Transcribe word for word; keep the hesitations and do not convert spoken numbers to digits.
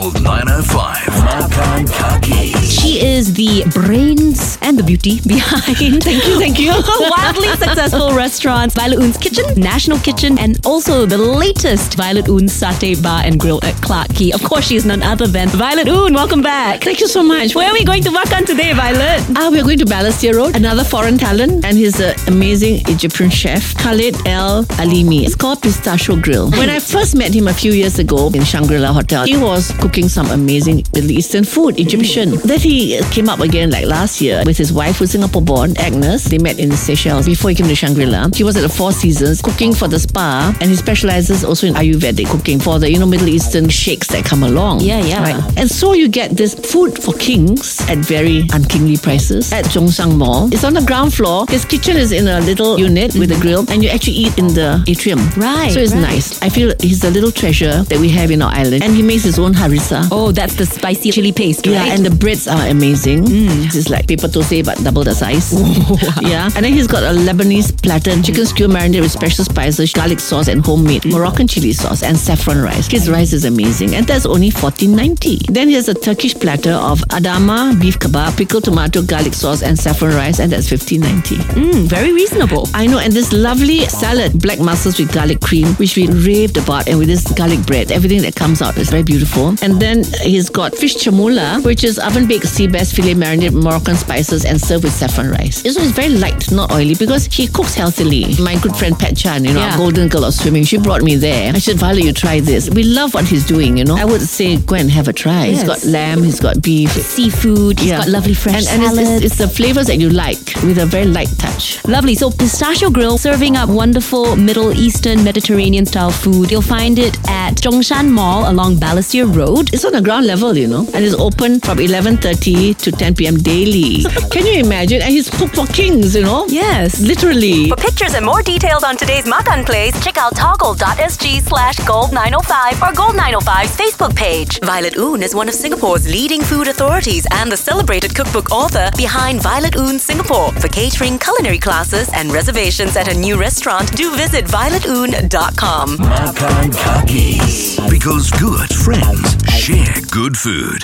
gold nine oh five. She is the brains and the beauty behind thank you, thank you. wildly successful restaurants Violet Oon's Kitchen, National Kitchen, and also the latest Violet Oon's Satay Bar and Grill at Clarke Quay. Of course, she is none other than Violet Oon. Welcome back. Thank you so much. Where are we going to makan today, Violet? Ah, uh, we're going to Balestier Road. Another foreign talent, and he's an amazing Egyptian chef, Khaled Elelimi. It's called Pistachio Grill. When I first met him a few years ago in Shangri-La Hotel, he was cooking some amazing Middle Eastern food, Egyptian. Then he came up again like last year with his wife, who's Singapore-born, Agnes. They met in Seychelles before he came to Shangri-La. He was at the Four Seasons cooking for the spa, and he specializes also in Ayurvedic cooking for the, you know, Middle Eastern sheikhs that come along. Yeah, yeah. Right? And so you get this food for kings at very unkingly prices at Zhongshan Mall. It's on the ground floor. His kitchen is in a little unit mm-hmm. with a grill, and you actually eat in the atrium. Right. So it's right. nice. I feel he's a little treasure that we have in our island. And he makes his own harissa. Oh, that's the spicy chili paste, right? Yeah, and the breads are amazing. Mm. It's like paper thosai but double the size. Ooh, wow. Yeah. And then he's got a Lebanese platter, chicken skewer marinated with special spices, garlic sauce and homemade mm. Moroccan chili sauce and saffron rice. His rice is amazing, and that's only fourteen ninety. Then he has a Turkish platter of Adana beef kebab, pickled tomato, garlic sauce and saffron rice, and that's fifteen ninety. Mm, very reasonable. I know, and this lovely salad, black mussels with garlic cream, which we raved about, and with this garlic bread, everything that comes out is very beautiful. And then he's got fish chamula, which is oven-baked sea bass filet marinated with Moroccan spices and served with saffron rice. So it's very light, not oily, because he cooks healthily. My good friend Pat Chan, you know, yeah. our golden girl of swimming, she brought me there. I said, Violet, you try this. We love what he's doing, you know. I would say go and have a try. Yes. He's got lamb, he's got beef, seafood, yeah. he's got lovely fresh and, and salads. It's, it's the flavours that you like with a very light touch. Lovely. So Pistachio Grill, serving up wonderful Middle Eastern Mediterranean style food. You'll find it at Zhongshan Mall along Balestier Road. It's on the ground level, you know, and it's open from eleven thirty to ten p.m. daily. Can you imagine? And he's cooked for kings, you know? Yes. Literally. For pictures and more details on today's Makan Place, check out toggle dot s g slash gold nine oh five or gold nine oh five's Facebook page. Violet Oon is one of Singapore's leading food authorities and the celebrated cookbook author behind Violet Oon Singapore. For catering, culinary classes and reservations at her new restaurant, do visit violet oon dot com. Makan Kakis. Because good friends share good food.